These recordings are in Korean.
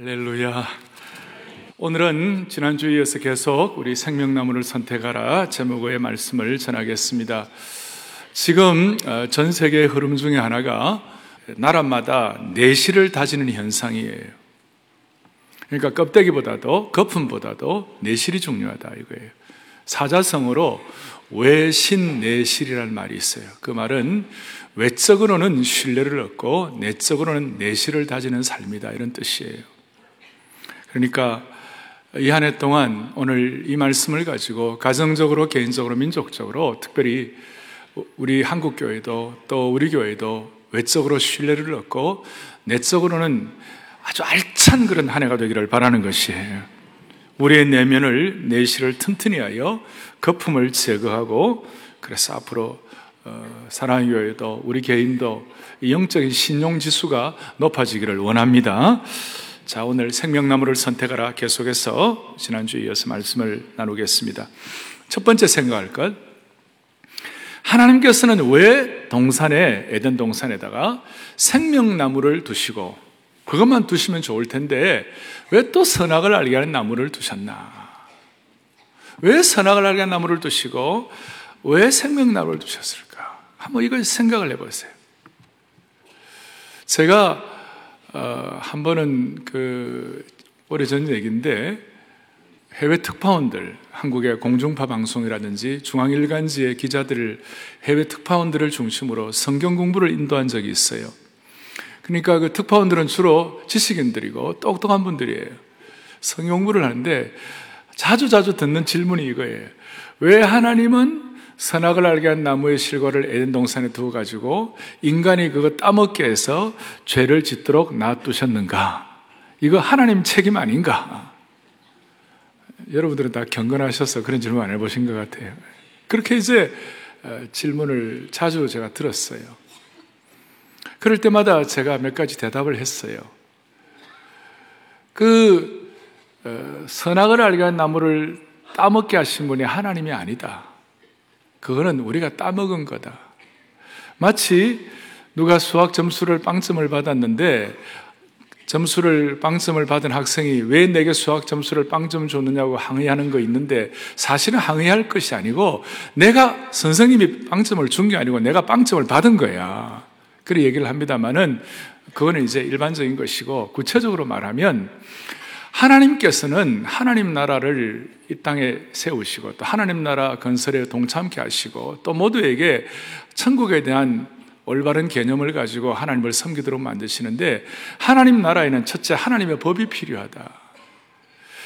할렐루야. 오늘은 지난주에 이어서 계속 우리 생명나무를 선택하라 제목의 말씀을 전하겠습니다. 지금 전 세계의 흐름 중에 하나가 나라마다 내실을 다지는 현상이에요. 그러니까 껍데기보다도 거품보다도 내실이 중요하다 이거예요. 사자성어로 외신내실이라는 말이 있어요. 그 말은 외적으로는 신뢰를 얻고 내적으로는 내실을 다지는 삶이다 이런 뜻이에요. 그러니까 이 한 해 동안 오늘 이 말씀을 가지고 가정적으로, 개인적으로, 민족적으로 특별히 우리 한국교회도 또 우리 교회도 외적으로 신뢰를 얻고 내적으로는 아주 알찬 그런 한 해가 되기를 바라는 것이에요. 우리의 내면을, 내실을 튼튼히 하여 거품을 제거하고, 그래서 앞으로 사랑의 교회도 우리 개인도 이 영적인 신용지수가 높아지기를 원합니다. 자, 오늘 생명나무를 선택하라 계속해서 지난주에 이어서 말씀을 나누겠습니다. 첫 번째 생각할 것, 하나님께서는 왜 동산에, 에덴 동산에다가 생명나무를 두시고 그것만 두시면 좋을 텐데 왜 또 선악을 알게 하는 나무를 두셨나? 왜 선악을 알게 하는 나무를 두시고 왜 생명나무를 두셨을까? 한번 이걸 생각을 해보세요. 제가 한 번은 오래전 얘기인데 해외 특파원들, 한국의 공중파 방송이라든지 중앙일간지의 기자들을, 해외 특파원들을 중심으로 성경 공부를 인도한 적이 있어요. 그러니까 그 특파원들은 주로 지식인들이고 똑똑한 분들이에요. 성경 공부를 하는데 자주 듣는 질문이 이거예요. 왜 하나님은 선악을 알게 한 나무의 실과를 에덴 동산에 두어 가지고 인간이 그거 따먹게 해서 죄를 짓도록 놔두셨는가? 이거 하나님 책임 아닌가? 여러분들은 다 경건하셔서 그런 질문 안 해보신 것 같아요. 그렇게 이제 질문을 자주 제가 들었어요. 그럴 때마다 제가 몇 가지 대답을 했어요. 선악을 알게 한 나무를 따먹게 하신 분이 하나님이 아니다. 그거는 우리가 따먹은 거다. 마치 누가 수학 점수를 0점을 받았는데, 점수를 0점을 받은 학생이 왜 내게 수학 점수를 0점 줬느냐고 항의하는 거 있는데, 사실은 항의할 것이 아니고 내가, 선생님이 0점을 준 게 아니고 내가 0점을 받은 거야. 그렇게 얘기를 합니다만은 그거는 이제 일반적인 것이고, 구체적으로 말하면 하나님께서는 하나님 나라를 이 땅에 세우시고 또 하나님 나라 건설에 동참케 하시고 또 모두에게 천국에 대한 올바른 개념을 가지고 하나님을 섬기도록 만드시는데, 하나님 나라에는 첫째 하나님의 법이 필요하다.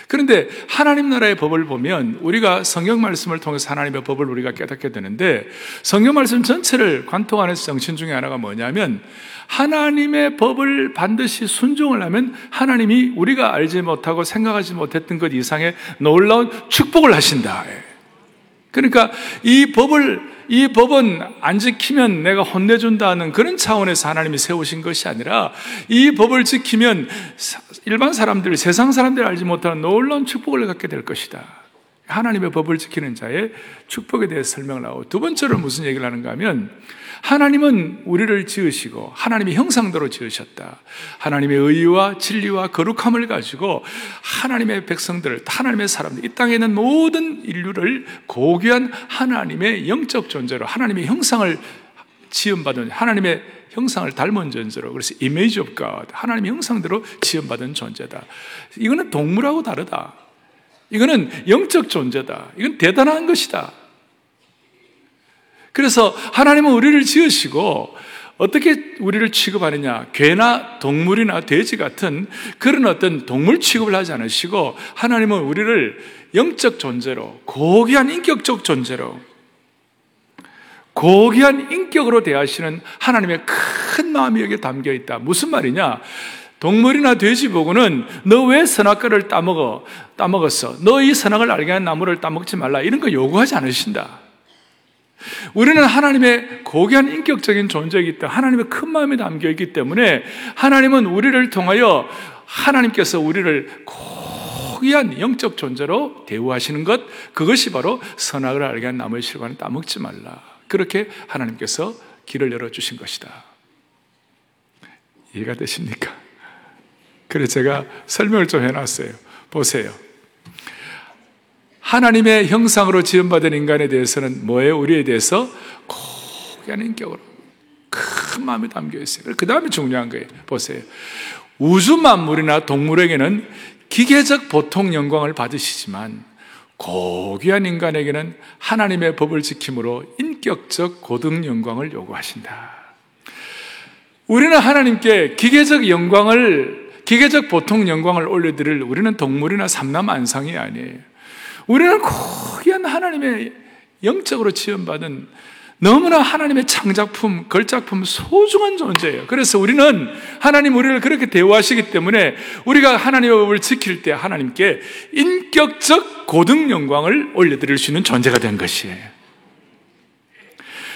그런데 하나님 나라의 법을 보면 우리가 성경 말씀을 통해서 하나님의 법을 우리가 깨닫게 되는데, 성경 말씀 전체를 관통하는 정신 중에 하나가 뭐냐면, 하나님의 법을 반드시 순종을 하면 하나님이 우리가 알지 못하고 생각하지 못했던 것 이상의 놀라운 축복을 하신다. 그러니까 이 법은 안 지키면 내가 혼내준다는 그런 차원에서 하나님이 세우신 것이 아니라, 이 법을 지키면 일반 사람들, 세상 사람들이 알지 못하는 놀라운 축복을 갖게 될 것이다. 하나님의 법을 지키는 자의 축복에 대해 설명을 하고, 두 번째로 무슨 얘기를 하는가 하면, 하나님은 우리를 지으시고 하나님의 형상대로 지으셨다. 하나님의 의와 진리와 거룩함을 가지고 하나님의 백성들을, 하나님의 사람들, 이 땅에 있는 모든 인류를 고귀한 하나님의 영적 존재로, 하나님의 형상을 지음받은, 하나님의 형상을 닮은 존재로, 그래서 image of God, 하나님의 형상대로 지음받은 존재다. 이거는 동물하고 다르다. 이거는 영적 존재다. 이건 대단한 것이다. 그래서 하나님은 우리를 지으시고 어떻게 우리를 취급하느냐, 개나 동물이나 돼지 같은 그런 어떤 동물 취급을 하지 않으시고, 하나님은 우리를 영적 존재로, 고귀한 인격적 존재로, 고귀한 인격으로 대하시는 하나님의 큰 마음이 여기에 담겨있다. 무슨 말이냐, 동물이나 돼지 보고는 너 왜 선악과를 따먹었어? 너 이 선악을 알게 한 나무를 따먹지 말라. 이런 거 요구하지 않으신다. 우리는 하나님의 고귀한 인격적인 존재이기 때문에, 하나님의 큰 마음이 담겨있기 때문에, 하나님은 우리를 통하여 하나님께서 우리를 고귀한 영적 존재로 대우하시는 것, 그것이 바로 선악을 알게 한 나무의 실과는 따먹지 말라. 그렇게 하나님께서 길을 열어주신 것이다. 이해가 되십니까? 그래서 제가 설명을 좀 해놨어요. 보세요. 하나님의 형상으로 지음받은 인간에 대해서는 뭐예요? 우리에 대해서 고귀한 인격으로 큰 마음이 담겨있어요. 그 다음에 중요한 거예요. 보세요. 우주 만물이나 동물에게는 기계적 보통 영광을 받으시지만 고귀한 인간에게는 하나님의 법을 지킴으로 인격적 고등 영광을 요구하신다. 우리는 하나님께 기계적 보통 영광을 올려드릴, 우리는 동물이나 삼남 안상이 아니에요. 우리는 고귀한 하나님의 영적으로 지음받은 너무나 하나님의 창작품, 걸작품, 소중한 존재예요. 그래서 우리는 하나님 우리를 그렇게 대우하시기 때문에 우리가 하나님의 법을 지킬 때 하나님께 인격적 고등 영광을 올려드릴 수 있는 존재가 된 것이에요.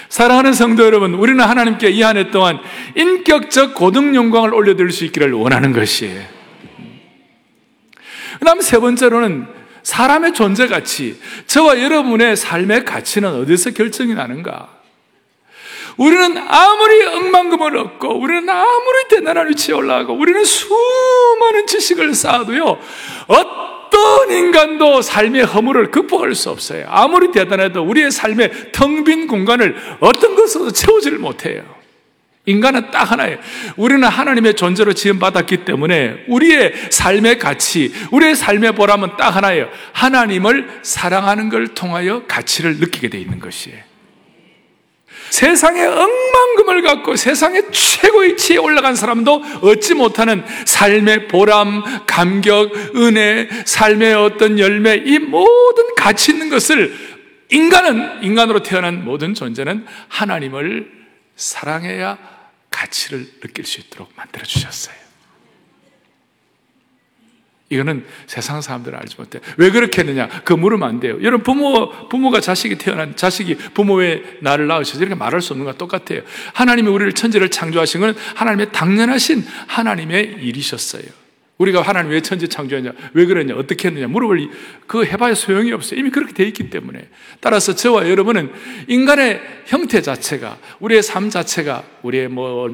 사랑하는 성도 여러분, 우리는 하나님께 이 한 해 동안 인격적 고등 영광을 올려드릴 수 있기를 원하는 것이에요. 그 다음 세 번째로는 사람의 존재 가치, 저와 여러분의 삶의 가치는 어디서 결정이 나는가? 우리는 아무리 억만금을 얻고, 우리는 아무리 대단한 위치에 올라가고, 우리는 수많은 지식을 쌓아도요, 어떤 인간도 삶의 허물을 극복할 수 없어요. 아무리 대단해도 우리의 삶의 텅 빈 공간을 어떤 것으로도 채우지를 못해요. 인간은 딱 하나예요. 우리는 하나님의 존재로 지음받았기 때문에 우리의 삶의 가치, 우리의 삶의 보람은 딱 하나예요. 하나님을 사랑하는 걸 통하여 가치를 느끼게 돼 있는 것이에요. 세상에 억만금을 갖고 세상의 최고의 치에 올라간 사람도 얻지 못하는 삶의 보람, 감격, 은혜, 삶의 어떤 열매, 이 모든 가치 있는 것을 인간으로 태어난 모든 존재는 하나님을 사랑해야 가치를 느낄 수 있도록 만들어주셨어요. 이거는 세상 사람들은 알지 못해요. 왜 그렇게 했느냐? 그 물으면 안 돼요. 여러분, 부모가 자식이 부모의 나를 낳으셔서 이렇게 말할 수 없는 것과 똑같아요. 하나님이 우리를 천지를 창조하신 건 하나님의 당연하신 하나님의 일이셨어요. 우리가 하나님 왜 천지 창조했냐, 왜 그랬냐, 어떻게 했느냐 물어볼 그 해봐야 소용이 없어요. 이미 그렇게 돼 있기 때문에. 따라서 저와 여러분은 인간의 형태 자체가, 우리의 삶 자체가, 우리의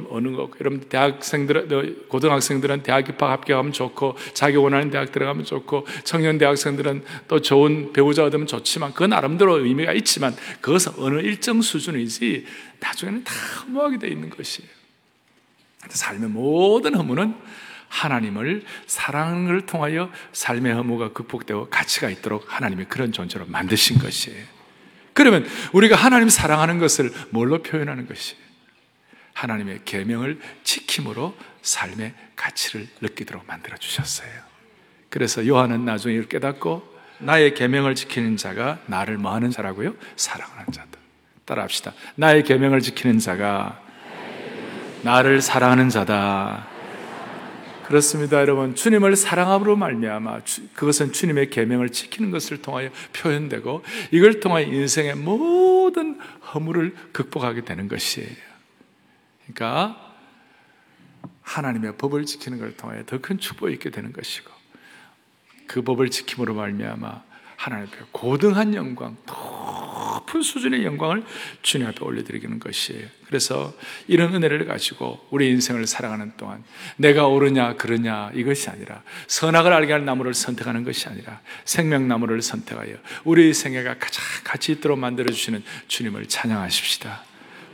어느 것, 여러분 대학생들, 고등학생들은 대학 합격하면 좋고 자기 원하는 대학 들어가면 좋고, 청년 대학생들은 또 좋은 배우자 얻으면 좋지만 그 나름대로 의미가 있지만 그것은 어느 일정 수준이지 나중에는 다 허무하게 돼 있는 것이에요. 삶의 모든 허무는 하나님을 사랑을 통하여 삶의 허무가 극복되고 가치가 있도록 하나님이 그런 존재로 만드신 것이에요. 그러면 우리가 하나님 사랑하는 것을 뭘로 표현하는 것이에요? 하나님의 계명을 지킴으로 삶의 가치를 느끼도록 만들어주셨어요. 그래서 요한은 나중에 이걸 깨닫고, 나의 계명을 지키는 자가 나를 뭐하는 자라고요? 사랑하는 자다. 따라합시다. 나의 계명을 지키는 자가 나를 사랑하는 자다. 그렇습니다, 여러분. 주님을 사랑함으로 말미암아 그것은 주님의 계명을 지키는 것을 통하여 표현되고, 이걸 통하여 인생의 모든 허물을 극복하게 되는 것이에요. 그러니까 하나님의 법을 지키는 것을 통하여 더 큰 축복이 있게 되는 것이고, 그 법을 지킴으로 말미암아 하나님 앞에 고등한 영광, 높은 수준의 영광을 주님 앞에 올려드리는 것이에요. 그래서 이런 은혜를 가지고 우리 인생을 살아가는 동안 내가 옳으냐 그러냐 이것이 아니라, 선악을 알게 하는 나무를 선택하는 것이 아니라 생명나무를 선택하여 우리의 생애가 가장 가치 있도록 만들어주시는 주님을 찬양하십시다.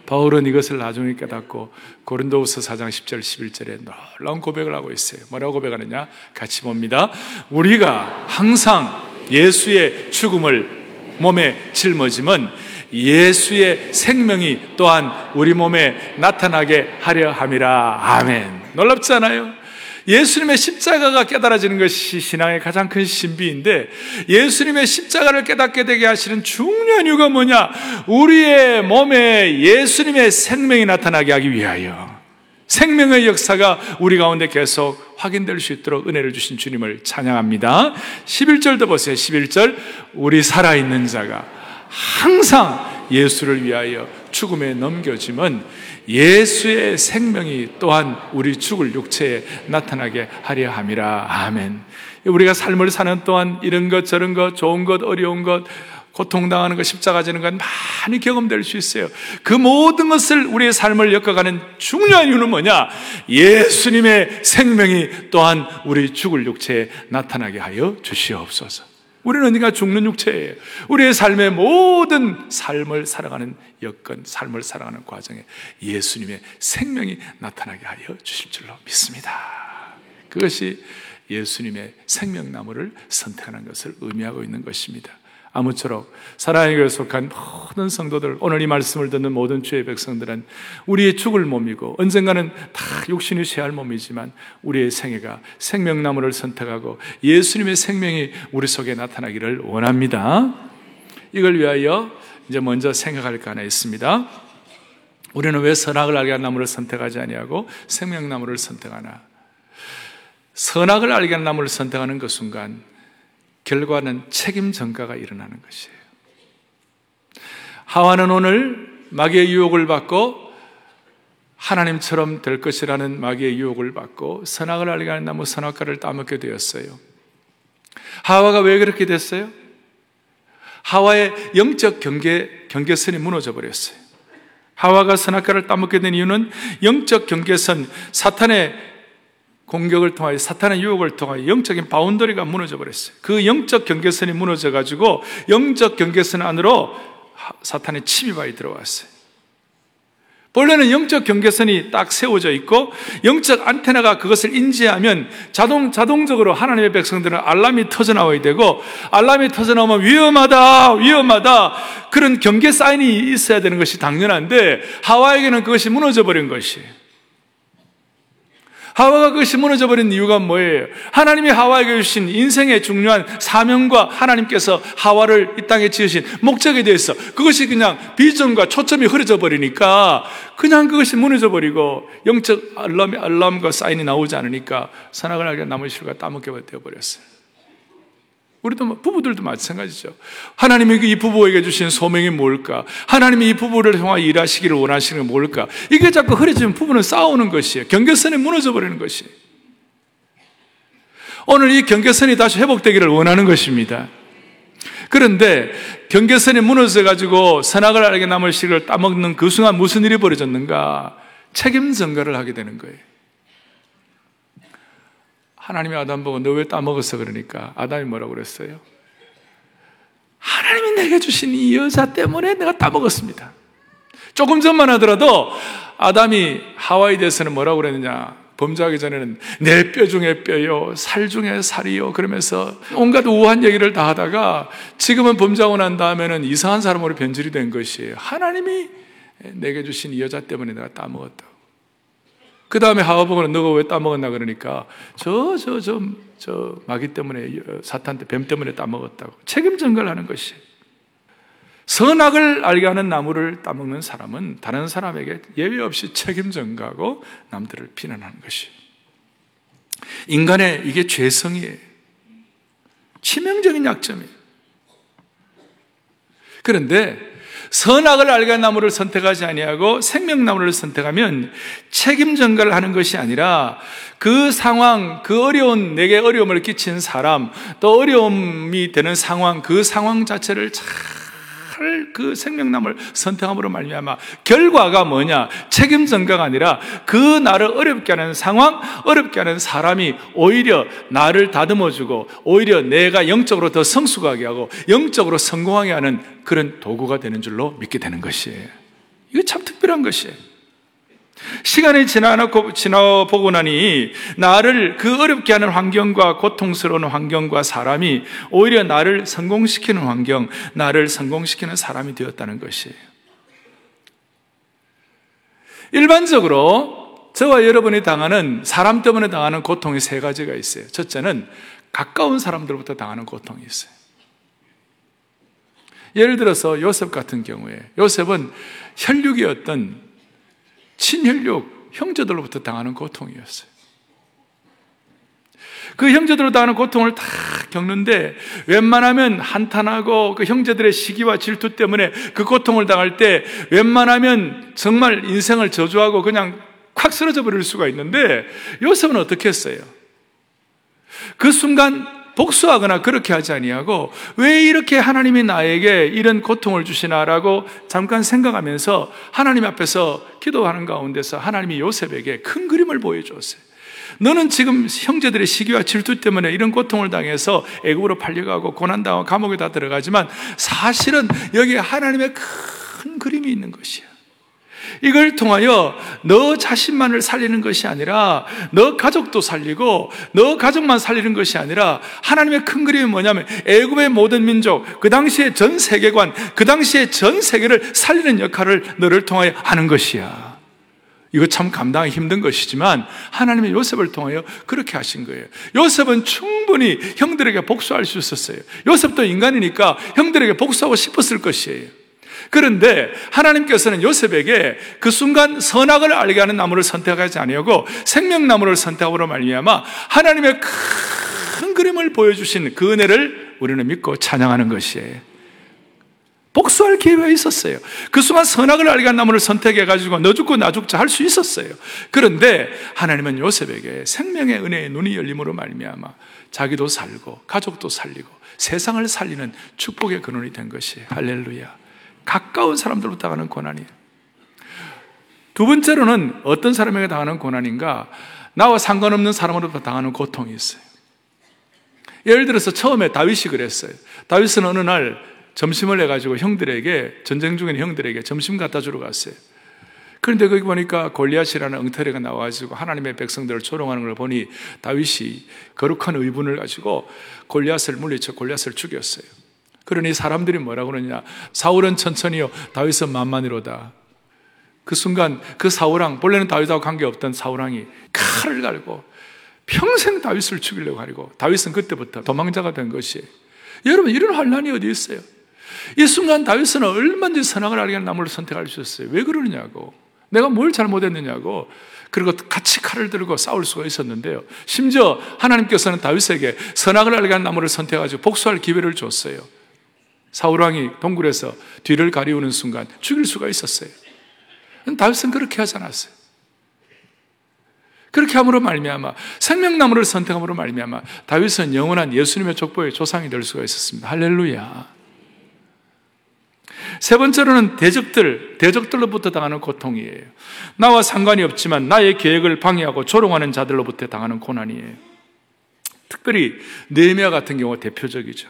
바울은 이것을 나중에 깨닫고 고린도후서 4장 10절 11절에 놀라운 고백을 하고 있어요. 뭐라고 고백하느냐? 같이 봅니다. 우리가 항상 예수의 죽음을 몸에 짊어짐은 예수의 생명이 또한 우리 몸에 나타나게 하려 함이라. 아멘. 놀랍지 않아요? 예수님의 십자가가 깨달아지는 것이 신앙의 가장 큰 신비인데, 예수님의 십자가를 깨닫게 되게 하시는 중요한 이유가 뭐냐? 우리의 몸에 예수님의 생명이 나타나게 하기 위하여, 생명의 역사가 우리 가운데 계속 확인될 수 있도록 은혜를 주신 주님을 찬양합니다. 11절도 보세요. 11절, 우리 살아있는 자가 항상 예수를 위하여 죽음에 넘겨짐은 예수의 생명이 또한 우리 죽을 육체에 나타나게 하려 함이라. 아멘. 우리가 삶을 사는 동안 이런 것 저런 것, 좋은 것 어려운 것, 고통당하는 것, 십자가 지는 것 많이 경험될 수 있어요. 그 모든 것을 우리의 삶을 엮어가는 중요한 이유는 뭐냐? 예수님의 생명이 또한 우리 죽을 육체에 나타나게 하여 주시옵소서. 우리는 언젠가 죽는 육체예요. 우리의 삶의 모든 삶을 살아가는 여건, 삶을 살아가는 과정에 예수님의 생명이 나타나게 하여 주실 줄로 믿습니다. 그것이 예수님의 생명나무를 선택하는 것을 의미하고 있는 것입니다. 아무쪼록 사랑의 교회에 속한 모든 성도들, 오늘 이 말씀을 듣는 모든 주의 백성들은 우리의 죽을 몸이고 언젠가는 다 육신이 쇠할 몸이지만 우리의 생애가 생명나무를 선택하고 예수님의 생명이 우리 속에 나타나기를 원합니다. 이걸 위하여 이제 먼저 생각할 거 하나 있습니다. 우리는 왜 선악을 알게 한 나무를 선택하지 아니하고 생명나무를 선택하나? 선악을 알게 한 나무를 선택하는 그 순간 결과는 책임 전가가 일어나는 것이에요. 하와는 오늘 마귀의 유혹을 받고 하나님처럼 될 것이라는 마귀의 유혹을 받고 선악을 알게 하는 나무 선악과를 따먹게 되었어요. 하와가 왜 그렇게 됐어요? 하와의 영적 경계선이 무너져 버렸어요. 하와가 선악과를 따먹게 된 이유는 영적 경계선, 사탄의 공격을 통하여, 사탄의 유혹을 통하여 영적인 바운더리가 무너져 버렸어요. 그 영적 경계선이 무너져 가지고 영적 경계선 안으로 사탄의 침입이 들어왔어요. 원래는 영적 경계선이 딱 세워져 있고 영적 안테나가 그것을 인지하면 자동적으로 하나님의 백성들은 알람이 터져나와야 되고, 알람이 터져나오면 위험하다, 위험하다, 그런 경계 사인이 있어야 되는 것이 당연한데 하와에게는 그것이 무너져버린 것이에요. 하와가 그것이 무너져버린 이유가 뭐예요? 하나님이 하와에게 주신 인생의 중요한 사명과 하나님께서 하와를 이 땅에 지으신 목적에 대해서 그것이 그냥 비전과 초점이 흐려져 버리니까 그냥 그것이 무너져버리고 영적 알람과 사인이 나오지 않으니까 선악을 알게 한 나무의 실과 따먹게 되어버렸어요. 우리도, 부부들도 마찬가지죠. 하나님이 이 부부에게 주신 소명이 뭘까? 하나님이 이 부부를 통해 일하시기를 원하시는 게 뭘까? 이게 자꾸 흐려지면 부부는 싸우는 것이에요. 경계선이 무너져버리는 것이에요. 오늘 이 경계선이 다시 회복되기를 원하는 것입니다. 그런데 경계선이 무너져가지고 선악을 알게 남을 씨를 따먹는 그 순간 무슨 일이 벌어졌는가? 책임 전가를 하게 되는 거예요. 하나님이 아담 보고 너 왜 따먹었어? 그러니까 아담이 뭐라고 그랬어요? 하나님이 내게 주신 이 여자 때문에 내가 따먹었습니다. 조금 전만 하더라도 아담이 하와에 대해서는 뭐라고 그랬느냐? 범죄하기 전에는 내 뼈 중에 뼈요, 살 중에 살이요, 그러면서 온갖 우한 얘기를 다 하다가 지금은 범죄하고 난 다음에는 이상한 사람으로 변질이 된 것이에요. 하나님이 내게 주신 이 여자 때문에 내가 따먹었다. 그 다음에 하와보고는 너가 왜 따먹었나? 그러니까 저 마귀 때문에, 사탄 뱀 때문에 따먹었다고 책임 전가를 하는 것이. 선악을 알게 하는 나무를 따먹는 사람은 다른 사람에게 예외 없이 책임 전가하고 남들을 비난하는 것이 인간의, 이게 죄성이에요. 치명적인 약점이에요. 그런데 선악을 알게 한 나무를 선택하지 아니하고 생명나무를 선택하면 책임 전가를 하는 것이 아니라 그 상황, 그 어려운, 내게 어려움을 끼친 사람, 또 어려움이 되는 상황, 그 상황 자체를 잘 그 생명나무를 선택함으로 말미암아 결과가 뭐냐? 책임 전가가 아니라 그 나를 어렵게 하는 상황, 어렵게 하는 사람이 오히려 나를 다듬어주고 오히려 내가 영적으로 더 성숙하게 하고 영적으로 성공하게 하는 그런 도구가 되는 줄로 믿게 되는 것이에요. 이거 참 특별한 것이에요. 시간이 지나보고 나니 나를 그 어렵게 하는 환경과 고통스러운 환경과 사람이 오히려 나를 성공시키는 환경, 나를 성공시키는 사람이 되었다는 것이에요. 일반적으로 저와 여러분이 당하는, 사람 때문에 당하는 고통이 세 가지가 있어요. 첫째는 가까운 사람들부터 당하는 고통이 있어요. 예를 들어서 요셉 같은 경우에, 요셉은 혈육이었던 친혈육 형제들로부터 당하는 고통이었어요. 그 형제들로 당하는 고통을 다 겪는데 웬만하면 한탄하고 그 형제들의 시기와 질투 때문에 그 고통을 당할 때 웬만하면 정말 인생을 저주하고 그냥 콱 쓰러져 버릴 수가 있는데 요셉은 어떻게 했어요? 그 순간 복수하거나 그렇게 하지 아니하고 왜 이렇게 하나님이 나에게 이런 고통을 주시나라고 잠깐 생각하면서 하나님 앞에서 기도하는 가운데서 하나님이 요셉에게 큰 그림을 보여주었어요. 너는 지금 형제들의 시기와 질투 때문에 이런 고통을 당해서 애굽으로 팔려가고 고난당하고 감옥에 다 들어가지만 사실은 여기에 하나님의 큰 그림이 있는 것이야. 이걸 통하여 너 자신만을 살리는 것이 아니라 너 가족도 살리고 너 가족만 살리는 것이 아니라 하나님의 큰 그림이 뭐냐면 애굽의 모든 민족, 그 당시의 전 세계관, 그 당시의 전 세계를 살리는 역할을 너를 통하여 하는 것이야. 이거 참 감당하기 힘든 것이지만 하나님이 요셉을 통하여 그렇게 하신 거예요. 요셉은 충분히 형들에게 복수할 수 있었어요. 요셉도 인간이니까 형들에게 복수하고 싶었을 것이에요. 그런데 하나님께서는 요셉에게 그 순간 선악을 알게 하는 나무를 선택하지 아니하고 생명나무를 선택함으로 말미암아 하나님의 큰 그림을 보여주신 그 은혜를 우리는 믿고 찬양하는 것이에요. 복수할 기회가 있었어요. 그 순간 선악을 알게 한 나무를 선택해가지고 너 죽고 나 죽자 할 수 있었어요. 그런데 하나님은 요셉에게 생명의 은혜의 눈이 열림으로 말미암아 자기도 살고 가족도 살리고 세상을 살리는 축복의 근원이 된 것이 할렐루야. 가까운 사람들부터 당하는 고난이에요. 두 번째로는 어떤 사람에게 당하는 고난인가? 나와 상관없는 사람으로부터 당하는 고통이 있어요. 예를 들어서 처음에 다윗이 그랬어요. 다윗은 어느 날 점심을 해가지고 형들에게, 전쟁 중인 형들에게 점심 갖다 주러 갔어요. 그런데 거기 보니까 골리앗이라는 엉터리가 나와가지고 하나님의 백성들을 조롱하는 걸 보니 다윗이 거룩한 의분을 가지고 골리앗을 물리쳐 골리앗을 죽였어요. 그러니 사람들이 뭐라고 그러냐, 사울은 천천히요 다윗은 만만이로다. 그 순간 그 사울왕, 본래는 다윗하고 관계없던 사울왕이 칼을 갈고 평생 다윗을 죽이려고 하고 다윗은 그때부터 도망자가 된 것이에요. 여러분, 이런 환란이 어디 있어요? 이 순간 다윗은 얼마든지 선악을 알게 하는 나무를 선택할 수 있어요. 왜 그러느냐고, 내가 뭘 잘못했느냐고. 그리고 같이 칼을 들고 싸울 수가 있었는데요, 심지어 하나님께서는 다윗에게 선악을 알게 하는 나무를 선택해가지고 복수할 기회를 줬어요. 사울왕이 동굴에서 뒤를 가리우는 순간 죽일 수가 있었어요. 다윗은 그렇게 하지 않았어요. 그렇게 함으로 말미암아, 생명나무를 선택함으로 말미암아 다윗은 영원한 예수님의 족보의 조상이 될 수가 있었습니다. 할렐루야. 세 번째로는 대적들로부터 당하는 고통이에요. 나와 상관이 없지만 나의 계획을 방해하고 조롱하는 자들로부터 당하는 고난이에요. 특별히 느헤미야 같은 경우가 대표적이죠.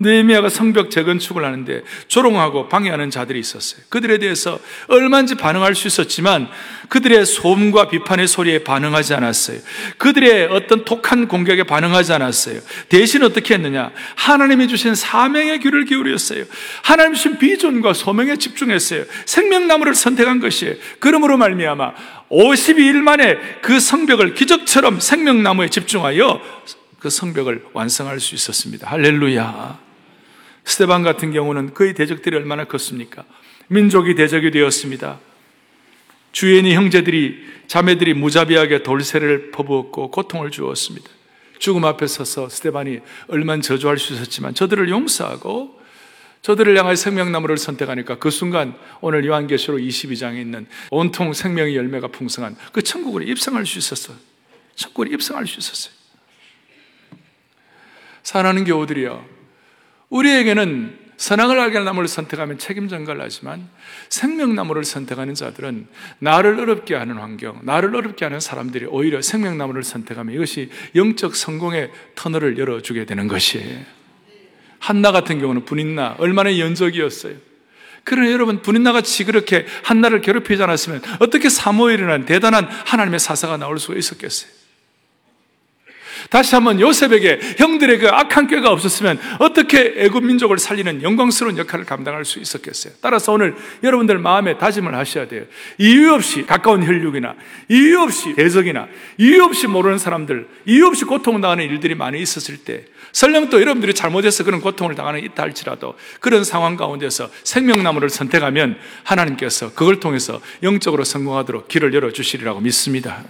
느헤미야가 성벽 재건축을 하는데 조롱하고 방해하는 자들이 있었어요. 그들에 대해서 얼마든지 반응할 수 있었지만 그들의 소음과 비판의 소리에 반응하지 않았어요. 그들의 어떤 독한 공격에 반응하지 않았어요. 대신 어떻게 했느냐, 하나님이 주신 사명의 귀를 기울였어요. 하나님이 주신 비전과 소명에 집중했어요. 생명나무를 선택한 것이에요. 그러므로 말미암아 52일 만에 그 성벽을 기적처럼 생명나무에 집중하여 그 성벽을 완성할 수 있었습니다. 할렐루야. 스데반 같은 경우는 그의 대적들이 얼마나 컸습니까? 민족이 대적이 되었습니다. 주인이 형제들이, 자매들이 무자비하게 돌세를 퍼부었고 고통을 주었습니다. 죽음 앞에 서서 스데반이 얼마나 저주할 수 있었지만 저들을 용서하고 저들을 향하여 생명나무를 선택하니까 그 순간 오늘 요한계시록 22장에 있는 온통 생명의 열매가 풍성한 그 천국으로 입성할 수 있었어요. 천국으로 입성할 수 있었어요. 사랑하는 교우들이여, 우리에게는 선악을 알게 하는 나무를 선택하면 책임 전가를 하지만 생명나무를 선택하는 자들은 나를 어렵게 하는 환경, 나를 어렵게 하는 사람들이 오히려 생명나무를 선택하면 이것이 영적 성공의 터널을 열어주게 되는 것이에요. 한나 같은 경우는 분인나, 얼마나 연적이었어요. 그러나 여러분, 분인나가 지그렇게 한나를 괴롭히지 않았으면 어떻게 사무엘이라는 대단한 하나님의 사사가 나올 수가 있었겠어요? 다시 한번 요셉에게 형들의 그 악한 꾀가 없었으면 어떻게 애굽 민족을 살리는 영광스러운 역할을 감당할 수 있었겠어요? 따라서 오늘 여러분들 마음에 다짐을 하셔야 돼요. 이유 없이 가까운 혈육이나 이유 없이 대적이나 이유 없이 모르는 사람들, 이유 없이 고통당하는 일들이 많이 있었을 때, 설령 또 여러분들이 잘못해서 그런 고통을 당하는 있다 할지라도 그런 상황 가운데서 생명나무를 선택하면 하나님께서 그걸 통해서 영적으로 성공하도록 길을 열어주시리라고 믿습니다.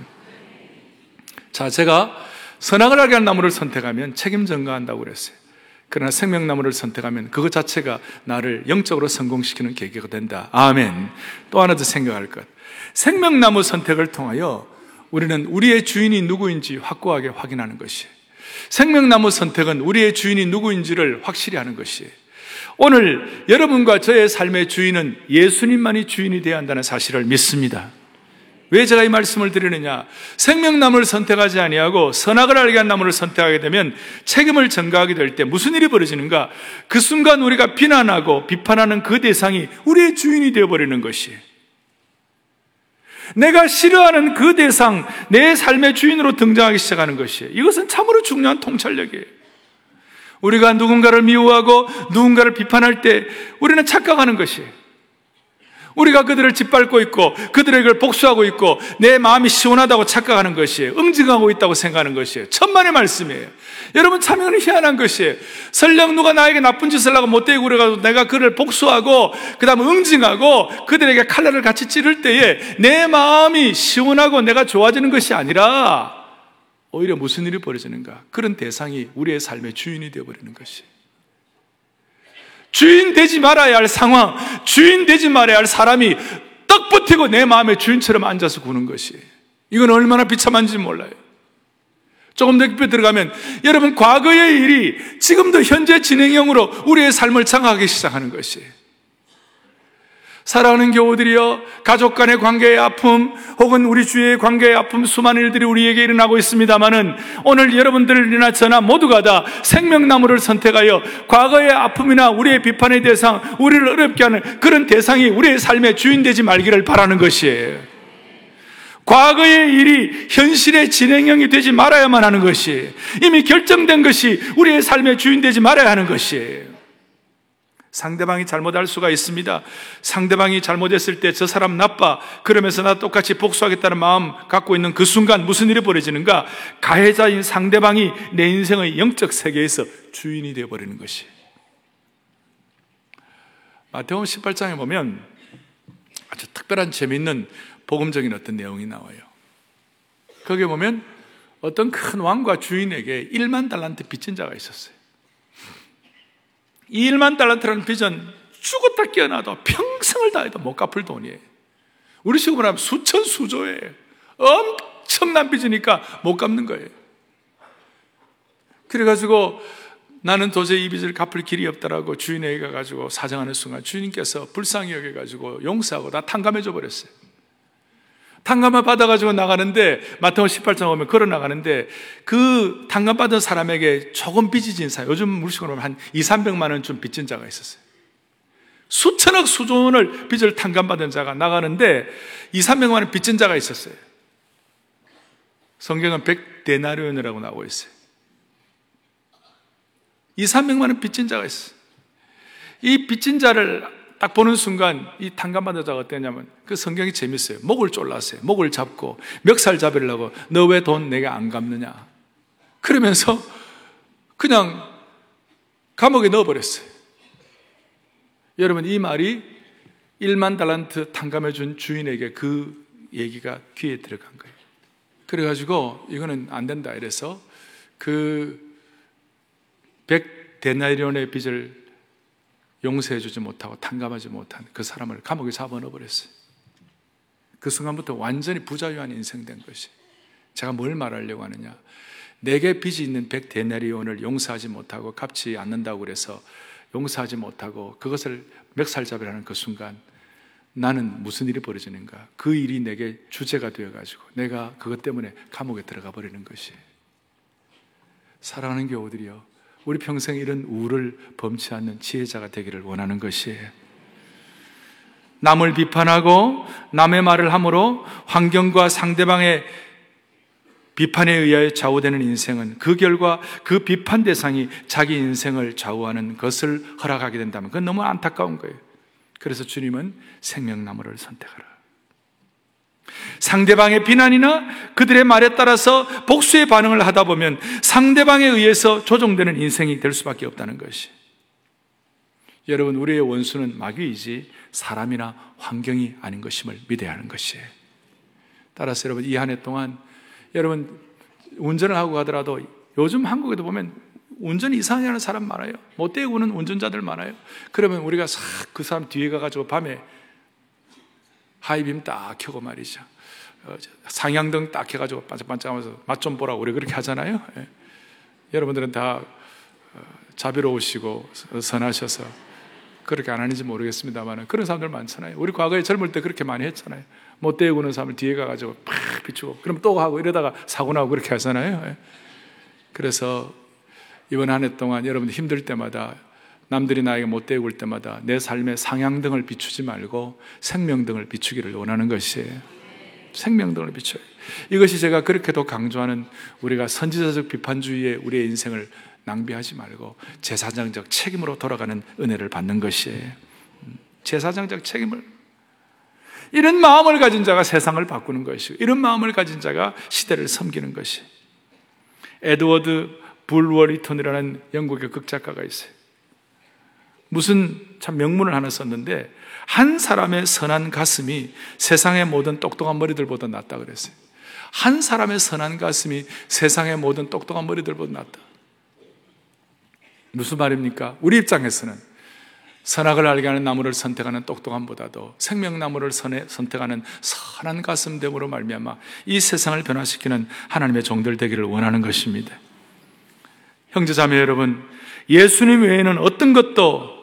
자, 제가 선악을 알게 한 나무를 선택하면 책임 전가한다고 그랬어요. 그러나 생명나무를 선택하면 그것 자체가 나를 영적으로 성공시키는 계기가 된다. 아멘. 또 하나 더 생각할 것, 생명나무 선택을 통하여 우리는 우리의 주인이 누구인지 확고하게 확인하는 것이에요. 생명나무 선택은 우리의 주인이 누구인지를 확실히 하는 것이에요. 오늘 여러분과 저의 삶의 주인은 예수님만이 주인이 되어야 한다는 사실을 믿습니다. 왜 제가 이 말씀을 드리느냐? 생명나무를 선택하지 아니하고 선악을 알게 한 나무를 선택하게 되면 책임을 전가하게 될 때 무슨 일이 벌어지는가? 그 순간 우리가 비난하고 비판하는 그 대상이 우리의 주인이 되어버리는 것이에요. 내가 싫어하는 그 대상, 내 삶의 주인으로 등장하기 시작하는 것이에요. 이것은 참으로 중요한 통찰력이에요. 우리가 누군가를 미워하고 누군가를 비판할 때 우리는 착각하는 것이에요. 우리가 그들을 짓밟고 있고 그들에게 복수하고 있고 내 마음이 시원하다고 착각하는 것이에요. 응징하고 있다고 생각하는 것이에요. 천만의 말씀이에요. 여러분, 참 이건 희한한 것이에요. 설령 누가 나에게 나쁜 짓을 하고 못되게 굴어가지고 내가 그를 복수하고 그 다음 응징하고 그들에게 칼날을 같이 찌를 때에 내 마음이 시원하고 내가 좋아지는 것이 아니라 오히려 무슨 일이 벌어지는가? 그런 대상이 우리의 삶의 주인이 되어버리는 것이에요. 주인 되지 말아야 할 상황, 주인 되지 말아야 할 사람이 떡 붙이고 내 마음의 주인처럼 앉아서 구는 것이, 이건 얼마나 비참한지 몰라요. 조금 더 깊이 들어가면 여러분, 과거의 일이 지금도 현재 진행형으로 우리의 삶을 장악하기 시작하는 것이, 사랑하는 교우들이여, 가족 간의 관계의 아픔 혹은 우리 주위의 관계의 아픔, 수많은 일들이 우리에게 일어나고 있습니다마는 오늘 여러분들이나 저나 모두가 다 생명나무를 선택하여 과거의 아픔이나 우리의 비판의 대상, 우리를 어렵게 하는 그런 대상이 우리의 삶의 주인 되지 말기를 바라는 것이에요. 과거의 일이 현실의 진행형이 되지 말아야만 하는 것이에요. 이미 결정된 것이 우리의 삶의 주인 되지 말아야 하는 것이에요. 상대방이 잘못할 수가 있습니다. 상대방이 잘못했을 때 저 사람 나빠, 그러면서 나 똑같이 복수하겠다는 마음 갖고 있는 그 순간 무슨 일이 벌어지는가? 가해자인 상대방이 내 인생의 영적 세계에서 주인이 되어버리는 것이. 마태복음 18장에 보면 아주 특별한 재미있는 복음적인 어떤 내용이 나와요. 거기에 보면 어떤 큰 왕과 주인에게 1만 달란트 빚진 자가 있었어요. 이 1만 달란트라는 빚은 죽었다 깨어나도 평생을 다해도 못 갚을 돈이에요. 우리 식으로 하면 수천 수조에 엄청난 빚이니까 못 갚는 거예요. 그래가지고 나는 도저히 이 빚을 갚을 길이 없다라고 주인에게 가가지고 사정하는 순간 주인께서 불쌍히 여겨가지고 용서하고 다 탕감해줘 버렸어요. 탕감을 받아가지고 나가는데, 마태복음 18장 오면 걸어 나가는데, 그 탕감 받은 사람에게 조금 빚이 진 사람, 요즘 물식으로 하면 한 2, 300만 원 좀 빚진 자가 있었어요. 수천억 수조원을 빚을 탕감 받은 자가 나가는데 2, 300만 원 빚진 자가 있었어요. 성경은 100데나리온이라고 나오고 있어요. 2, 300만 원 빚진 자가 있어요. 이 빚진 자를 딱 보는 순간 이 탕감받은 자가 어땠냐면, 그 성경이 재밌어요. 목을 졸랐어요. 목을 잡고 멱살잡이를 하고, 너 왜 돈 내게 안 갚느냐, 그러면서 그냥 감옥에 넣어버렸어요. 여러분, 이 말이 1만 달란트 탕감해 준 주인에게 그 얘기가 귀에 들어간 거예요. 그래가지고 이거는 안 된다 이래서 그 100데나리온의 빚을 용서해 주지 못하고 탕감하지 못한 그 사람을 감옥에 잡아넣어 버렸어요. 그 순간부터 완전히 부자유한 인생 된 것이. 제가 뭘 말하려고 하느냐, 내게 빚이 있는 100데나리온을 용서하지 못하고 갚지 않는다고 그래서 용서하지 못하고 그것을 멱살잡이를 하는 그 순간 나는 무슨 일이 벌어지는가? 그 일이 내게 주제가 되어가지고 내가 그것 때문에 감옥에 들어가 버리는 것이. 사랑하는 교우들이여, 우리 평생 이런 우를 범치 않는 지혜자가 되기를 원하는 것이에요. 남을 비판하고 남의 말을 함으로 환경과 상대방의 비판에 의하여 좌우되는 인생은 그 결과 그 비판 대상이 자기 인생을 좌우하는 것을 허락하게 된다면 그건 너무 안타까운 거예요. 그래서 주님은 생명나무를 선택하라. 상대방의 비난이나 그들의 말에 따라서 복수의 반응을 하다 보면 상대방에 의해서 조종되는 인생이 될 수밖에 없다는 것이. 여러분, 우리의 원수는 마귀이지 사람이나 환경이 아닌 것임을 믿어야 하는 것이에요. 따라서 여러분, 이 한 해 동안 여러분 운전을 하고 가더라도 요즘 한국에도 보면 운전 이상하게 하는 사람 많아요. 못되게 우는 운전자들 많아요. 그러면 우리가 싹 그 사람 뒤에 가가지고 밤에 하이빔 딱 켜고 말이죠, 상향등 딱 켜가지고 반짝반짝하면서 맛 좀 보라고 우리 그렇게 하잖아요. 여러분들은 다 자비로우시고 선하셔서 그렇게 안 하는지 모르겠습니다만 그런 사람들 많잖아요. 우리 과거에 젊을 때 그렇게 많이 했잖아요. 못 대우고 있는 사람을 뒤에 가가지고 팍 비추고 그럼 또 하고 이러다가 사고 나고 그렇게 하잖아요. 그래서 이번 한 해 동안 여러분들 힘들 때마다 남들이 나에게 못 대우고 올 때마다 내 삶의 상향등을 비추지 말고 생명등을 비추기를 원하는 것이에요. 생명등을 비춰요. 이것이 제가 그렇게도 강조하는 우리가 선지자적 비판주의에 우리의 인생을 낭비하지 말고 제사장적 책임으로 돌아가는 은혜를 받는 것이에요. 제사장적 책임을, 이런 마음을 가진 자가 세상을 바꾸는 것이고 이런 마음을 가진 자가 시대를 섬기는 것이. 에드워드 불워리턴이라는 영국의 극작가가 있어요. 무슨 참 명문을 하나 썼는데 한 사람의 선한 가슴이 세상의 모든 똑똑한 머리들보다 낫다 그랬어요. 한 사람의 선한 가슴이 세상의 모든 똑똑한 머리들보다 낫다. 무슨 말입니까? 우리 입장에서는 선악을 알게 하는 나무를 선택하는 똑똑함보다도 생명나무를 선택하는 선한 가슴됨으로 말미암아 이 세상을 변화시키는 하나님의 종들 되기를 원하는 것입니다. 형제자매 여러분, 예수님 외에는 어떤 것도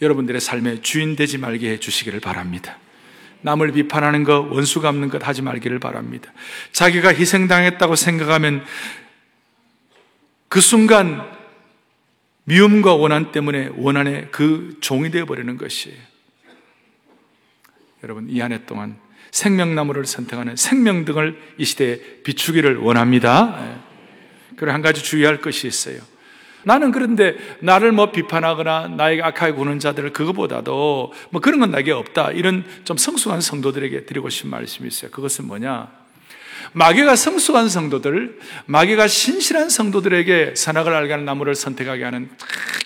여러분들의 삶의 주인 되지 말게 해주시기를 바랍니다. 남을 비판하는 것, 원수 갚는 것 하지 말기를 바랍니다. 자기가 희생당했다고 생각하면 그 순간 미움과 원한 때문에 원한의 그 종이 되어버리는 것이에요. 여러분, 이 한 해 동안 생명나무를 선택하는 생명등을 이 시대에 비추기를 원합니다. 그리고 한 가지 주의할 것이 있어요. 나는 그런데 나를 뭐 비판하거나 나에게 악하게 구는 자들을 그거보다도 뭐 그런 건 나에게 없다, 이런 좀 성숙한 성도들에게 드리고 싶은 말씀이 있어요. 그것은 뭐냐, 마귀가 성숙한 성도들, 마귀가 신실한 성도들에게 선악을 알게 하는 나무를 선택하게 하는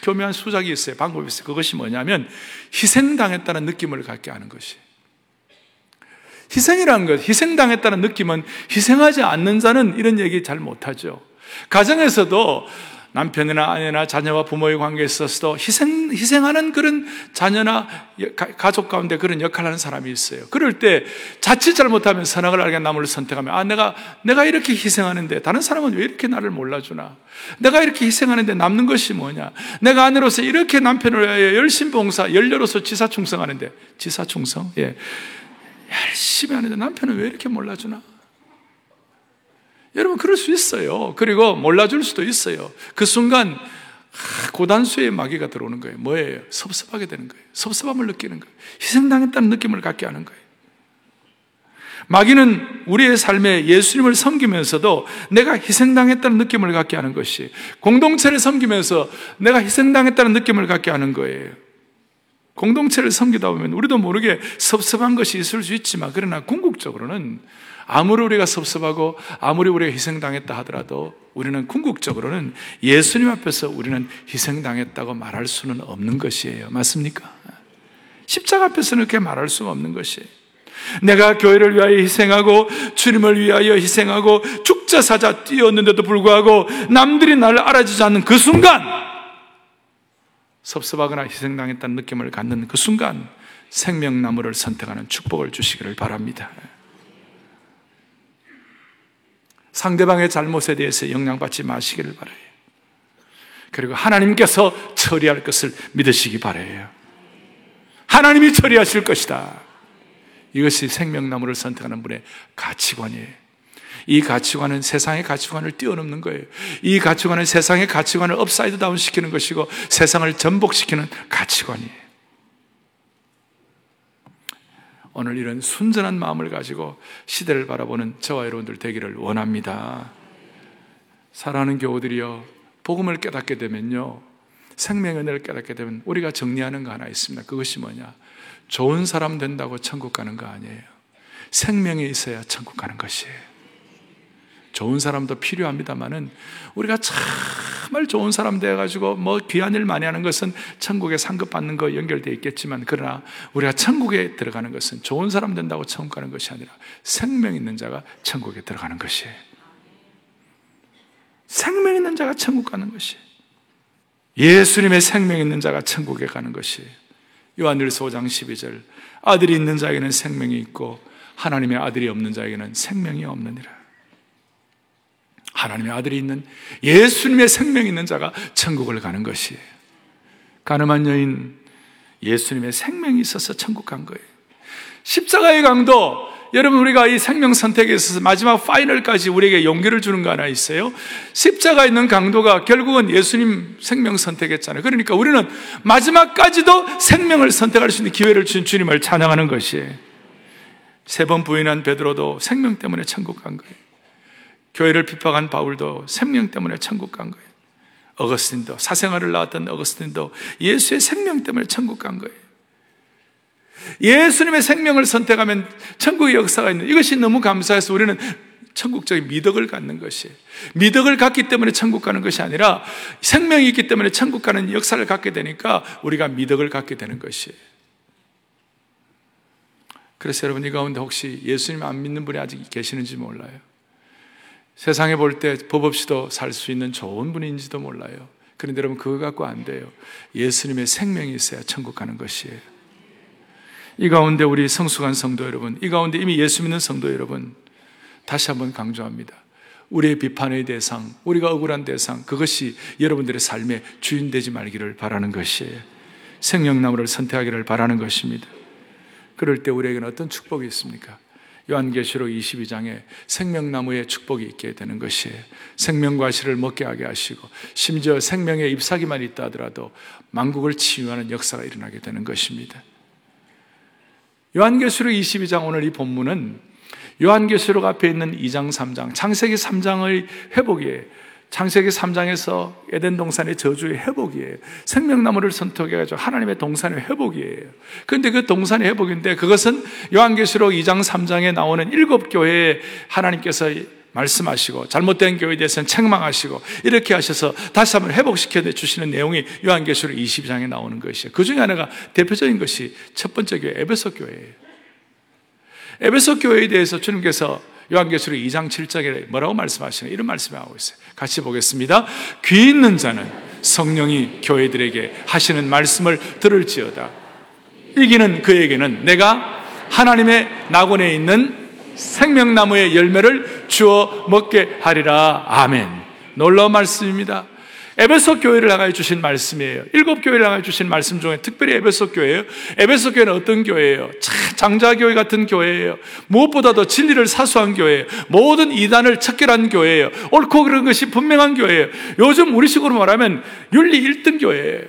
교묘한 수작이 있어요. 방법이 있어요. 그것이 뭐냐면 희생당했다는 느낌을 갖게 하는 것이. 희생이라는 것, 희생당했다는 느낌은, 희생하지 않는 자는 이런 얘기 잘 못하죠. 가정에서도 남편이나 아내나 자녀와 부모의 관계에 있어서도 희생하는 그런 자녀나 가족 가운데 그런 역할을 하는 사람이 있어요. 그럴 때 자칫 잘못하면 선악을 알게 한 나무를 선택하면, 아, 내가 이렇게 희생하는데 다른 사람은 왜 이렇게 나를 몰라주나? 내가 이렇게 희생하는데 남는 것이 뭐냐? 내가 아내로서 이렇게 남편을 위하여 열심 봉사, 연료로서 지사충성하는데, 지사충성? 예. 열심히 하는데 남편은 왜 이렇게 몰라주나? 여러분, 그럴 수 있어요. 그리고 몰라줄 수도 있어요. 그 순간 고단수의 마귀가 들어오는 거예요. 뭐예요? 섭섭하게 되는 거예요. 섭섭함을 느끼는 거예요. 희생당했다는 느낌을 갖게 하는 거예요. 마귀는 우리의 삶에 예수님을 섬기면서도 내가 희생당했다는 느낌을 갖게 하는 것이, 공동체를 섬기면서 내가 희생당했다는 느낌을 갖게 하는 거예요. 공동체를 섬기다 보면 우리도 모르게 섭섭한 것이 있을 수 있지만, 그러나 궁극적으로는 아무리 우리가 섭섭하고 아무리 우리가 희생당했다 하더라도 우리는 궁극적으로는 예수님 앞에서 우리는 희생당했다고 말할 수는 없는 것이에요. 맞습니까? 십자가 앞에서는 그렇게 말할 수가 없는 것이에요. 내가 교회를 위하여 희생하고 주님을 위하여 희생하고 죽자사자 뛰었는데도 불구하고 남들이 나를 알아주지 않는 그 순간, 섭섭하거나 희생당했다는 느낌을 갖는 그 순간 생명나무를 선택하는 축복을 주시기를 바랍니다. 상대방의 잘못에 대해서 영향받지 마시기를 바라요. 그리고 하나님께서 처리할 것을 믿으시기 바라요. 하나님이 처리하실 것이다. 이것이 생명나무를 선택하는 분의 가치관이에요. 이 가치관은 세상의 가치관을 뛰어넘는 거예요. 이 가치관은 세상의 가치관을 업사이드 다운 시키는 것이고 세상을 전복시키는 가치관이에요. 오늘 이런 순전한 마음을 가지고 시대를 바라보는 저와 여러분들 되기를 원합니다. 사랑하는 교우들이여, 복음을 깨닫게 되면요, 생명의 은혜를 깨닫게 되면 우리가 정리하는 거 하나 있습니다. 그것이 뭐냐, 좋은 사람 된다고 천국 가는 거 아니에요. 생명이 있어야 천국 가는 것이에요. 좋은 사람도 필요합니다만은 우리가 정말 좋은 사람 돼가지고 뭐 귀한 일 많이 하는 것은 천국에 상급 받는 거 연결되어 있겠지만, 그러나 우리가 천국에 들어가는 것은 좋은 사람 된다고 천국 가는 것이 아니라 생명 있는 자가 천국에 들어가는 것이에요. 생명 있는 자가 천국 가는 것이에요. 예수님의 생명 있는 자가 천국에 가는 것이에요. 요한일서 5장 12절, 아들이 있는 자에게는 생명이 있고 하나님의 아들이 없는 자에게는 생명이 없느니라. 하나님의 아들이 있는 예수님의 생명이 있는 자가 천국을 가는 것이에요. 가늠한 여인, 예수님의 생명이 있어서 천국 간 거예요. 십자가의 강도, 여러분 우리가 이 생명 선택에 있어서 마지막 파이널까지 우리에게 용기를 주는 거 하나 있어요. 십자가 있는 강도가 결국은 예수님 생명 선택했잖아요. 그러니까 우리는 마지막까지도 생명을 선택할 수 있는 기회를 주신 주님을 찬양하는 것이에요. 세 번 부인한 베드로도 생명 때문에 천국 간 거예요. 교회를 비판한 바울도 생명 때문에 천국 간 거예요. 어거스틴도, 사생아를 낳았던 어거스틴도 예수의 생명 때문에 천국 간 거예요. 예수님의 생명을 선택하면 천국의 역사가 있는, 이것이 너무 감사해서 우리는 천국적인 미덕을 갖는 것이에요. 미덕을 갖기 때문에 천국 가는 것이 아니라 생명이 있기 때문에 천국 가는 역사를 갖게 되니까 우리가 미덕을 갖게 되는 것이에요. 그래서 여러분, 이 가운데 혹시 예수님 안 믿는 분이 아직 계시는지 몰라요. 세상에 볼 때 법 없이도 살 수 있는 좋은 분인지도 몰라요. 그런데 여러분, 그거 갖고 안 돼요. 예수님의 생명이 있어야 천국 가는 것이에요. 이 가운데 우리 성숙한 성도 여러분, 이 가운데 이미 예수 믿는 성도 여러분, 다시 한번 강조합니다. 우리의 비판의 대상, 우리가 억울한 대상, 그것이 여러분들의 삶의 주인 되지 말기를 바라는 것이에요. 생명나무를 선택하기를 바라는 것입니다. 그럴 때 우리에게는 어떤 축복이 있습니까? 요한계시록 22장에 생명나무의 축복이 있게 되는 것이에요. 생명과 씨를 먹게 하게 하시고 심지어 생명의 잎사귀만 있다 하더라도 만국을 치유하는 역사가 일어나게 되는 것입니다. 요한계시록 22장, 오늘 이 본문은 요한계시록 앞에 있는 2장, 3장, 창세기 3장의 회복이에요. 창세기 3장에서 에덴 동산의 저주의 회복이에요. 생명나무를 선택해가지고 하나님의 동산의 회복이에요. 그런데 그 동산의 회복인데, 그것은 요한계시록 2장, 3장에 나오는 7교회에 하나님께서 말씀하시고 잘못된 교회에 대해서는 책망하시고 이렇게 하셔서 다시 한번 회복시켜 주시는 내용이 요한계시록 22장에 나오는 것이에요. 그 중에 하나가 대표적인 것이 첫 번째 교회, 에베소 교회예요. 에베소 교회에 대해서 주님께서 요한계시록 2장 7절에 뭐라고 말씀하시나요? 이런 말씀을 하고 있어요. 같이 보겠습니다. 귀 있는 자는 성령이 교회들에게 하시는 말씀을 들을지어다. 이기는 그에게는 내가 하나님의 낙원에 있는 생명나무의 열매를 주어 먹게 하리라. 아멘. 놀라운 말씀입니다. 에베소 교회를 향하여 주신 말씀이에요. 7교회를 향하여 주신 말씀 중에 특별히 에베소 교회예요. 에베소 교회는 어떤 교회예요? 장자교회 같은 교회예요. 무엇보다도 진리를 사수한 교회예요. 모든 이단을 척결한 교회예요. 옳고 그런 것이 분명한 교회예요. 요즘 우리식으로 말하면 윤리 1등 교회예요.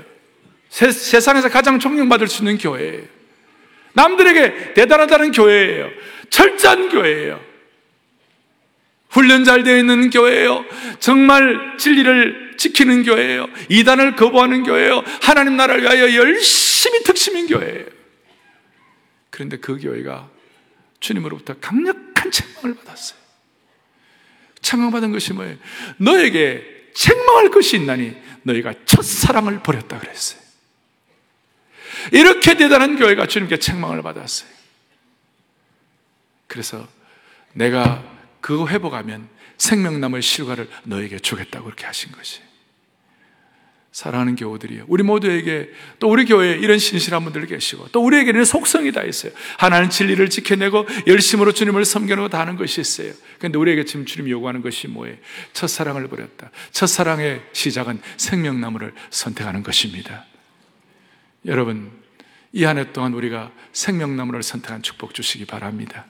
세상에서 가장 존경받을 수 있는 교회예요. 남들에게 대단하다는 교회예요. 철저한 교회예요. 훈련 잘 되어 있는 교회예요. 정말 진리를 지키는 교회예요. 이단을 거부하는 교회예요. 하나님 나라를 위하여 열심히 특심인 교회예요. 그런데 그 교회가 주님으로부터 강력한 책망을 받았어요. 책망받은 것이 뭐예요? 너에게 책망할 것이 있나니 너희가 첫사랑을 버렸다 그랬어요. 이렇게 대단한 교회가 주님께 책망을 받았어요. 그래서 내가 그거 회복하면 생명나무의 실과를 너에게 주겠다고 그렇게 하신 것이. 사랑하는 교우들이요, 우리 모두에게, 또 우리 교회에 이런 신실한 분들 계시고, 또 우리에게는 속성이 다 있어요. 하나는 진리를 지켜내고 열심으로 주님을 섬겨내고 다 하는 것이 있어요. 그런데 우리에게 지금 주님이 요구하는 것이 뭐예요? 첫사랑을 버렸다. 첫사랑의 시작은 생명나무를 선택하는 것입니다. 여러분, 이 한 해 동안 우리가 생명나무를 선택한 축복 주시기 바랍니다.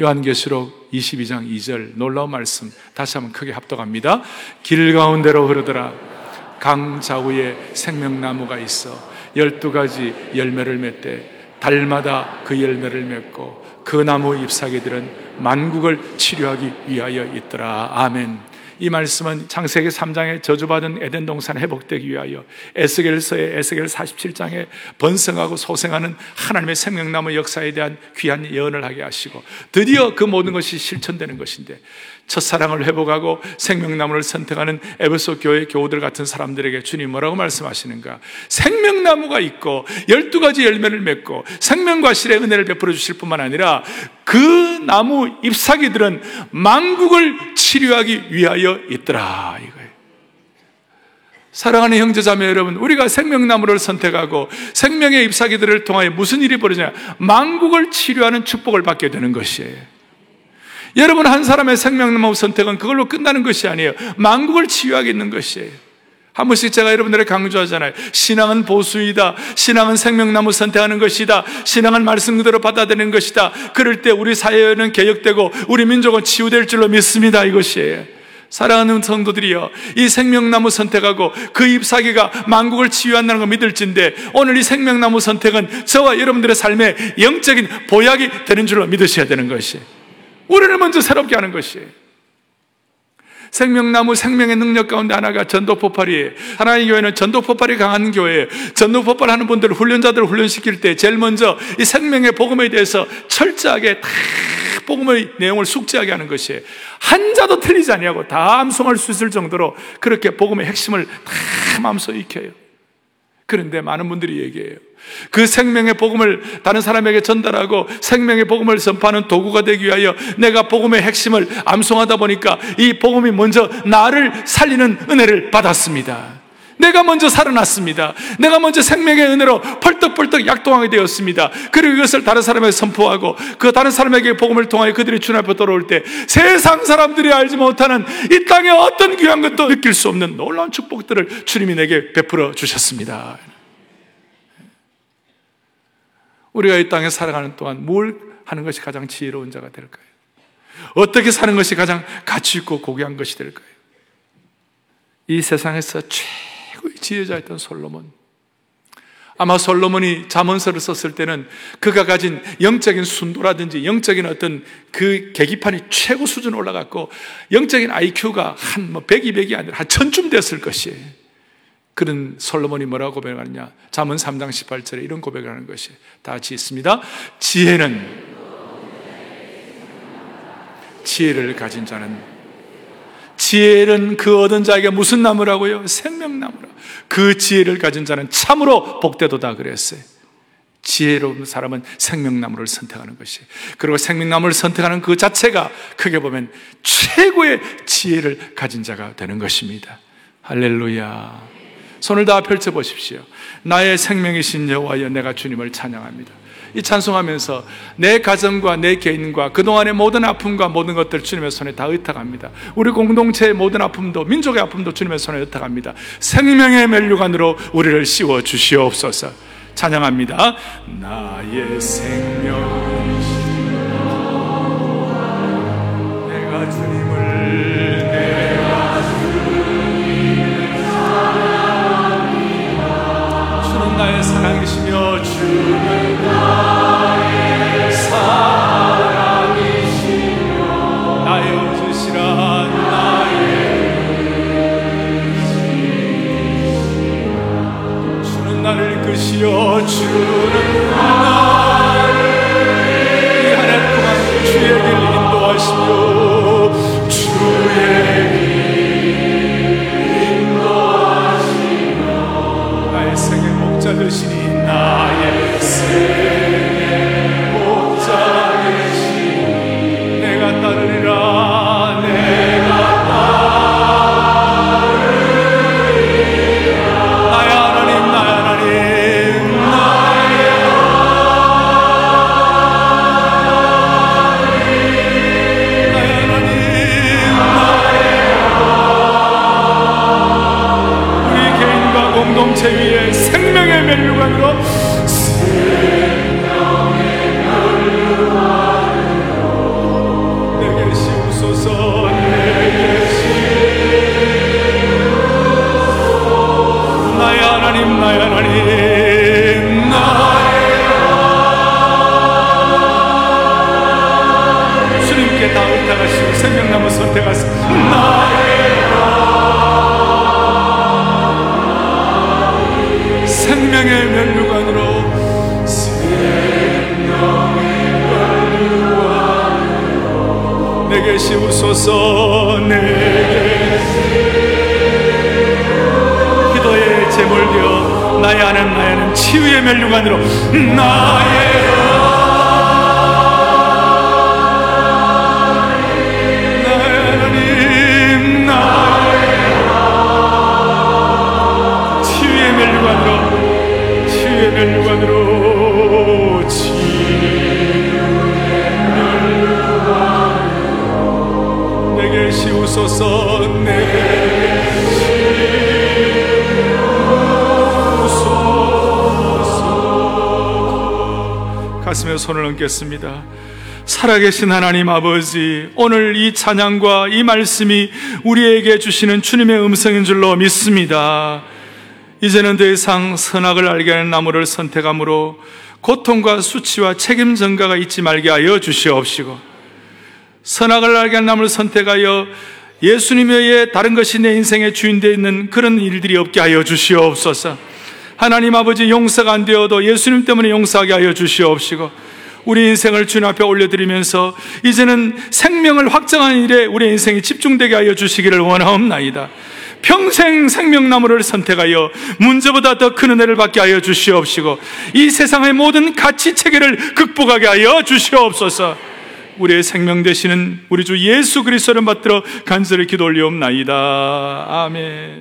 요한계시록 22장 2절, 놀라운 말씀 다시 한번 크게 합독합니다. 길 가운데로 흐르더라. 강 좌우에 생명나무가 있어 12가지 열매를 맺되 달마다 그 열매를 맺고 그 나무 잎사귀들은 만국을 치료하기 위하여 있더라. 아멘. 이 말씀은 창세기 3장에 저주받은 에덴 동산 회복되기 위하여, 에스겔서의 에스겔 47장에 번성하고 소생하는 하나님의 생명나무 역사에 대한 귀한 예언을 하게 하시고 드디어 그 모든 것이 실천되는 것인데, 첫사랑을 회복하고 생명나무를 선택하는 에베소 교회 교우들 같은 사람들에게 주님 뭐라고 말씀하시는가? 생명나무가 있고 12가지 열매를 맺고 생명과 실의 은혜를 베풀어 주실 뿐만 아니라 그 나무 잎사귀들은 만국을 치료하기 위하여 있더라. 이거예요. 사랑하는 형제자매 여러분, 우리가 생명나무를 선택하고 생명의 잎사귀들을 통하여 무슨 일이 벌어지냐? 만국을 치료하는 축복을 받게 되는 것이에요. 여러분 한 사람의 생명나무 선택은 그걸로 끝나는 것이 아니에요. 만국을 치유하게 있는 것이에요. 한 번씩 제가 여러분들에게 강조하잖아요. 신앙은 보수이다. 신앙은 생명나무 선택하는 것이다. 신앙은 말씀 그대로 받아들이는 것이다. 그럴 때 우리 사회는 개혁되고 우리 민족은 치유될 줄로 믿습니다. 이것이에요. 사랑하는 성도들이여, 이 생명나무 선택하고 그 잎사귀가 만국을 치유한다는 걸 믿을진데 오늘 이 생명나무 선택은 저와 여러분들의 삶의 영적인 보약이 되는 줄로 믿으셔야 되는 것이에요. 우리를 먼저 새롭게 하는 것이에요. 생명나무 생명의 능력 가운데 하나가 전도폭발이에요. 하나님의 교회는 전도폭발이 강한 교회예요. 전도폭발 하는 분들, 훈련자들을 훈련시킬 때 제일 먼저 이 생명의 복음에 대해서 철저하게 다 복음의 내용을 숙지하게 하는 것이에요. 한 자도 틀리지 아니하고 다 암송할 수 있을 정도로 그렇게 복음의 핵심을 다 마음속에 익혀요. 그런데 많은 분들이 얘기해요. 그 생명의 복음을 다른 사람에게 전달하고 생명의 복음을 전파하는 도구가 되기 위하여 내가 복음의 핵심을 암송하다 보니까 이 복음이 먼저 나를 살리는 은혜를 받았습니다. 내가 먼저 살아났습니다. 내가 먼저 생명의 은혜로 펄떡펄떡 약동하게 되었습니다. 그리고 이것을 다른 사람에게 선포하고 그 다른 사람에게 복음을 통하여 그들이 주님 앞에 돌아올 때 세상 사람들이 알지 못하는 이 땅의 어떤 귀한 것도 느낄 수 없는 놀라운 축복들을 주님이 내게 베풀어 주셨습니다. 우리가 이 땅에 살아가는 동안 뭘 하는 것이 가장 지혜로운 자가 될까요? 어떻게 사는 것이 가장 가치 있고 고귀한 것이 될까요? 이 세상에서 최고의 지혜자였던 솔로몬, 아마 솔로몬이 잠언서를 썼을 때는 그가 가진 영적인 순도라든지 영적인 어떤 그 계기판이 최고 수준 올라갔고 영적인 IQ가 한 뭐 100, 200이 아니라 한 1000쯤 됐을 것이에요. 그런 솔로몬이 뭐라고 고백하느냐, 잠언 3장 18절에 이런 고백을 하는 것이 다 있습니다. 지혜는 지혜를 가진 자는, 지혜는 그 얻은 자에게 무슨 나무라고요? 생명나무라. 그 지혜를 가진 자는 참으로 복되도다 그랬어요. 지혜로운 사람은 생명나무를 선택하는 것이, 그리고 생명나무를 선택하는 그 자체가 크게 보면 최고의 지혜를 가진 자가 되는 것입니다. 할렐루야. 손을 다 펼쳐보십시오. 나의 생명이신 여호와여, 내가 주님을 찬양합니다. 이 찬송하면서 내 가정과 내 개인과 그동안의 모든 아픔과 모든 것들 주님의 손에 다 의탁합니다. 우리 공동체의 모든 아픔도, 민족의 아픔도 주님의 손에 의탁합니다. 생명의 면류관으로 우리를 씌워주시옵소서. 찬양합니다. 나의 생명이신 여호와, 내가 주님을 나의 사랑이시며 주는 나의 사랑이시며 나의 우주시라 나의 우주시라 주는 나를 이끄시어 주는 나를 이 하늘 동안 주의 길을 인도하시며 주의 되시니 나의 생의 목자 되시니 내가 따르리라 내가 따르리라 나의 하나님 나의 하나님 나의 하나님 나의 하나님 우리 개인과 공동체 위에 생명의 면류관으로 내게 씌우소서 내게 씌우소서 나의 하나님 나의 하나님 나의 하나님 주님께 다 의탁하시고 생명나무 선택하시고 나의 생명의 면류관으로 생명의 면류관으로 내게 씌우소서 내게 씌우소서 기도의 제물 되어 나의 안은 나의 안은 치유의 면류관으로 나의 면류관으로 치유의 면류관으로 찬양하며 손을 얹겠습니다. 살아계신 하나님 아버지, 오늘 이 찬양과 이 말씀이 우리에게 주시는 주님의 음성인 줄로 믿습니다. 이제는 더 이상 선악을 알게 하는 나무를 선택함으로 고통과 수치와 책임 전가가 있지 말게 하여 주시옵시고, 선악을 알게 하는 나무를 선택하여 예수님에 의해 다른 것이 내 인생의 주인되어 있는 그런 일들이 없게 하여 주시옵소서. 하나님 아버지, 용서가 안 되어도 예수님 때문에 용서하게 하여 주시옵시고, 우리 인생을 주님 앞에 올려드리면서 이제는 생명을 확정하는 일에 우리 인생이 집중되게 하여 주시기를 원하옵나이다. 평생 생명나무를 선택하여 문제보다 더 큰 은혜를 받게 하여 주시옵시고, 이 세상의 모든 가치체계를 극복하게 하여 주시옵소서. 우리의 생명 되시는 우리 주 예수 그리스도를 받들어 간절히 기도 올리옵나이다. 아멘.